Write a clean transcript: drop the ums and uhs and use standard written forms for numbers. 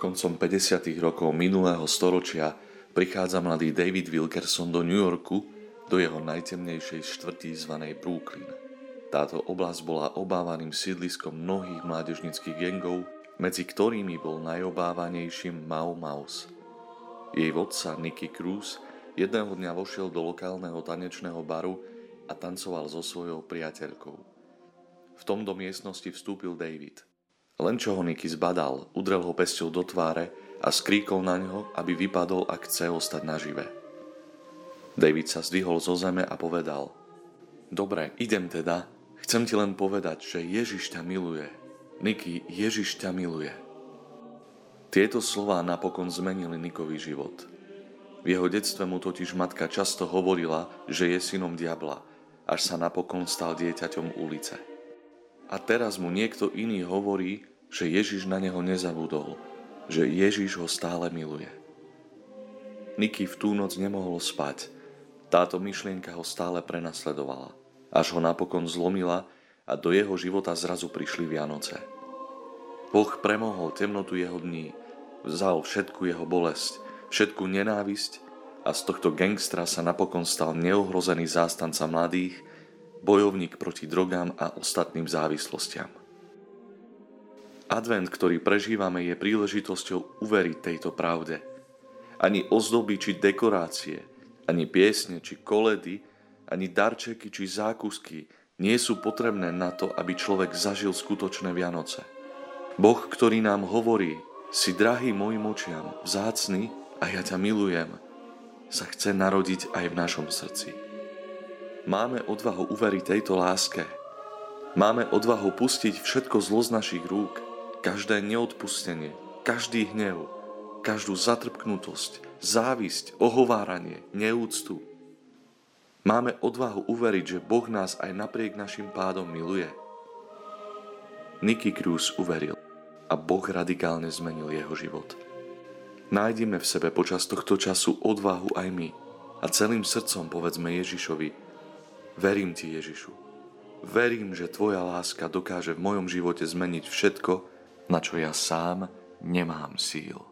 Koncom 50. rokov minulého storočia prichádza mladý David Wilkerson do New Yorku, do jeho najtemnejšej štvrti zvanej Brooklyn. Táto oblasť bola obávaným sídliskom mnohých mládežníckych gangov, medzi ktorými bol najobávanejším Mau Maus. Jej vodca Nicky Cruz jedného dňa vošiel do lokálneho tanečného baru a tancoval so svojou priateľkou. V tom do miestnosti vstúpil David. Len čo ho Nicky zbadal, udrel ho pesťou do tváre a skríkol na ňo, aby vypadol, ak chce ostať nažive. David sa zdvihol zo zeme a povedal: "Dobre, idem teda, chcem ti len povedať, že Ježiš ťa miluje. Nicky, Ježiš ťa miluje." Tieto slová napokon zmenili Nickyho život. V jeho detstve mu totiž matka často hovorila, že je synom diabla, až sa napokon stal dieťaťom ulice. A teraz mu niekto iný hovorí, že Ježiš na neho nezabudol, že Ježiš ho stále miluje. Nicky v tú noc nemohol spať. Táto myšlienka ho stále prenasledovala, až ho napokon zlomila a do jeho života zrazu prišli Vianoce. Boh premohol temnotu jeho dní, vzal všetku jeho bolesť, všetku nenávisť a z tohto gangstra sa napokon stal neohrozený zástanca mladých, bojovník proti drogám a ostatným závislostiam. Advent, ktorý prežívame, je príležitosťou uveriť tejto pravde. Ani ozdoby či dekorácie, ani piesne či koledy, ani darčeky či zákusky nie sú potrebné na to, aby človek zažil skutočné Vianoce. Boh, ktorý nám hovorí: "Si drahý mojim očiam, vzácny, a ja ťa milujem", sa chce narodiť aj v našom srdci. Máme odvahu uveriť tejto láske. Máme odvahu pustiť všetko zlo z našich rúk, každé neodpustenie, každý hnev, každú zatrpknutosť, závisť, ohováranie, neúctu. Máme odvahu uveriť, že Boh nás aj napriek našim pádom miluje. Nicky Cruz uveril a Boh radikálne zmenil jeho život. Nájdime v sebe počas tohto času odvahu aj my a celým srdcom povedzme Ježišovi: "Verím ti, Ježišu. Verím, že tvoja láska dokáže v mojom živote zmeniť všetko, na čo ja sám nemám síl."